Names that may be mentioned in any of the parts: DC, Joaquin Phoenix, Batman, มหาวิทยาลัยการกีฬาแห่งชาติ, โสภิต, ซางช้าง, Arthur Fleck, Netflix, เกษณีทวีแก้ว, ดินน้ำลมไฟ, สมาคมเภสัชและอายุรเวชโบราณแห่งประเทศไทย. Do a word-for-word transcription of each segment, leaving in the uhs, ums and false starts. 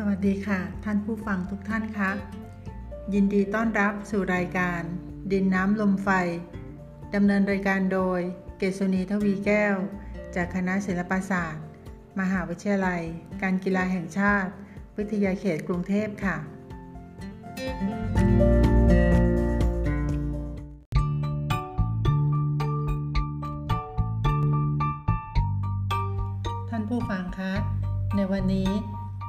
สวัสดีค่ะท่านผู้ฟังทุกท่านคะยินดีต้อนรับสู่รายการดินน้ำลมไฟดำเนินรายการโดยเกษณีทวีแก้วจากคณะศิลปศาสตร์มหาวิทยาลัยการกีฬาแห่งชาติวิทยาเขตกรุงเทพค่ะท่านผู้ฟังคะในวันนี้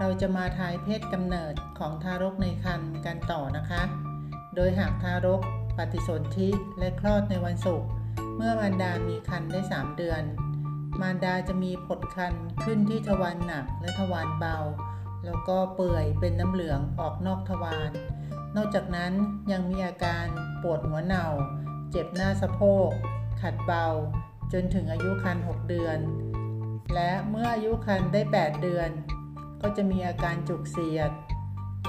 เราจะมาทายเพศกำเนิดของทารกในครรภ์กันต่อนะคะโดยหากทารกปฏิสนธิและคลอดในวันศุกร์เมื่อมารดามีครรภ์ได้สามเดือนมารดาจะมีผดครรภ์ขึ้นที่ทวารหนักและทวารเบาแล้วก็เปื่อยเป็นน้ำเหลืองออกนอกทวารนอกจากนั้นยังมีอาการปวดหัวเน่าเจ็บหน้าสะโพกขัดเบาจนถึงอายุครรภ์หกเดือนและเมื่ออายุครรภ์ได้แปดเดือนก็จะมีอาการจุกเสียด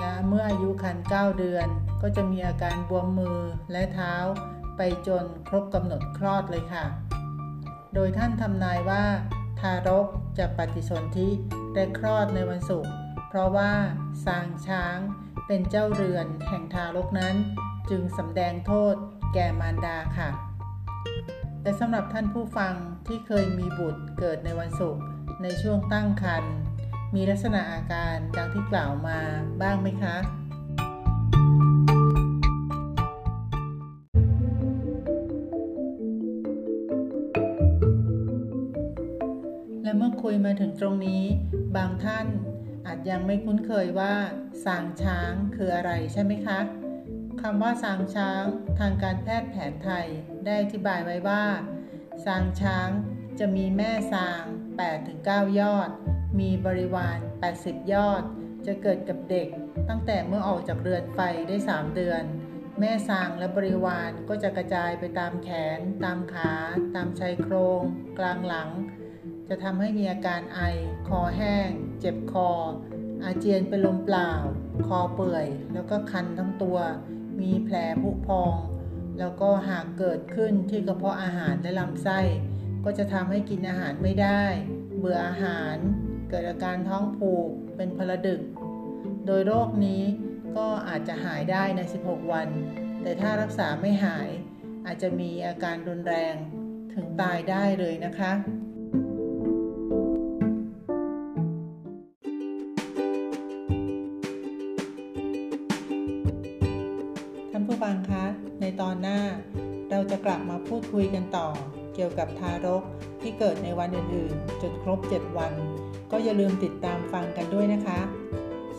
และเมื่ออายุครรภ์เก้าเดือนก็จะมีอาการบวมมือและเท้าไปจนครบกำหนดคลอดเลยค่ะโดยท่านทำนายว่าทารกจะปฏิสนธิและคลอดในวันศุกร์เพราะว่าซางช้างเป็นเจ้าเรือนแห่งทารกนั้นจึงสำแดงโทษแก่มารดาค่ะแต่สำหรับท่านผู้ฟังที่เคยมีบุตรเกิดในวันศุกร์ในช่วงตั้งครรภ์มีลักษณะอาการดังที่กล่าวมาบ้างไหมคะและเมื่อคุยมาถึงตรงนี้บางท่านอาจยังไม่คุ้นเคยว่าซางช้างคืออะไรใช่ไหมคะคำว่าซางช้างทางการแพทย์แผนไทยได้อธิบายไว้ว่าซางช้างจะมีแม่ซาง แปดถึงเก้า ยอดมีบริวารแปดสิบยอดจะเกิดกับเด็กตั้งแต่เมื่อออกจากเรือนไปได้สามเดือนแม่ซางและบริวารก็จะกระจายไปตามแขนตามขาตามชายโครงกลางหลังจะทำให้มีอาการไอคอแห้งเจ็บคออาเจียนเป็นลมเปล่าคอเปื่อยแล้วก็คันทั้งตัวมีแผลผุพองแล้วก็หากเกิดขึ้นที่กระเพาะอาหารและลำไส้ก็จะทำให้กินอาหารไม่ได้เบื่ออาหารเกิดอาการท้องผูกเป็นพลดึกโดยโรคนี้ก็อาจจะหายได้ในสิบหกวันแต่ถ้ารักษาไม่หายอาจจะมีอาการรุนแรงถึงตายได้เลยนะคะท่านผู้ฟังคะในตอนหน้าเราจะกลับมาพูดคุยกันต่อเกี่ยวกับทารกที่เกิดในวันอื่นๆจนครบเจ็ดวันก็อย่าลืมติดตามฟังกันด้วยนะคะ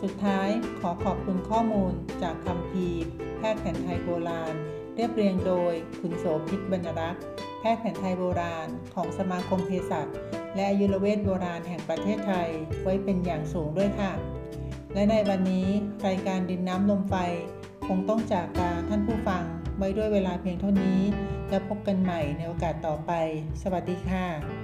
สุดท้ายขอขอบคุณข้อมูลจากคัมภีร์แพทย์แผนไทยโบราณเรียบเรียงโดยคุณโสภิตบรรณรักษ์แพทย์แผนไทยโบราณของสมาคมเภสัชและอายุรเวชโบราณแห่งประเทศไทยไว้เป็นอย่างสูงด้วยค่ะและในวันนี้รายการดินน้ำลมไฟคงต้องจากลาท่านผู้ฟังไว้ด้วยเวลาเพียงเท่านี้แล้วพบกันใหม่ในโอกาสต่อไปสวัสดีค่ะ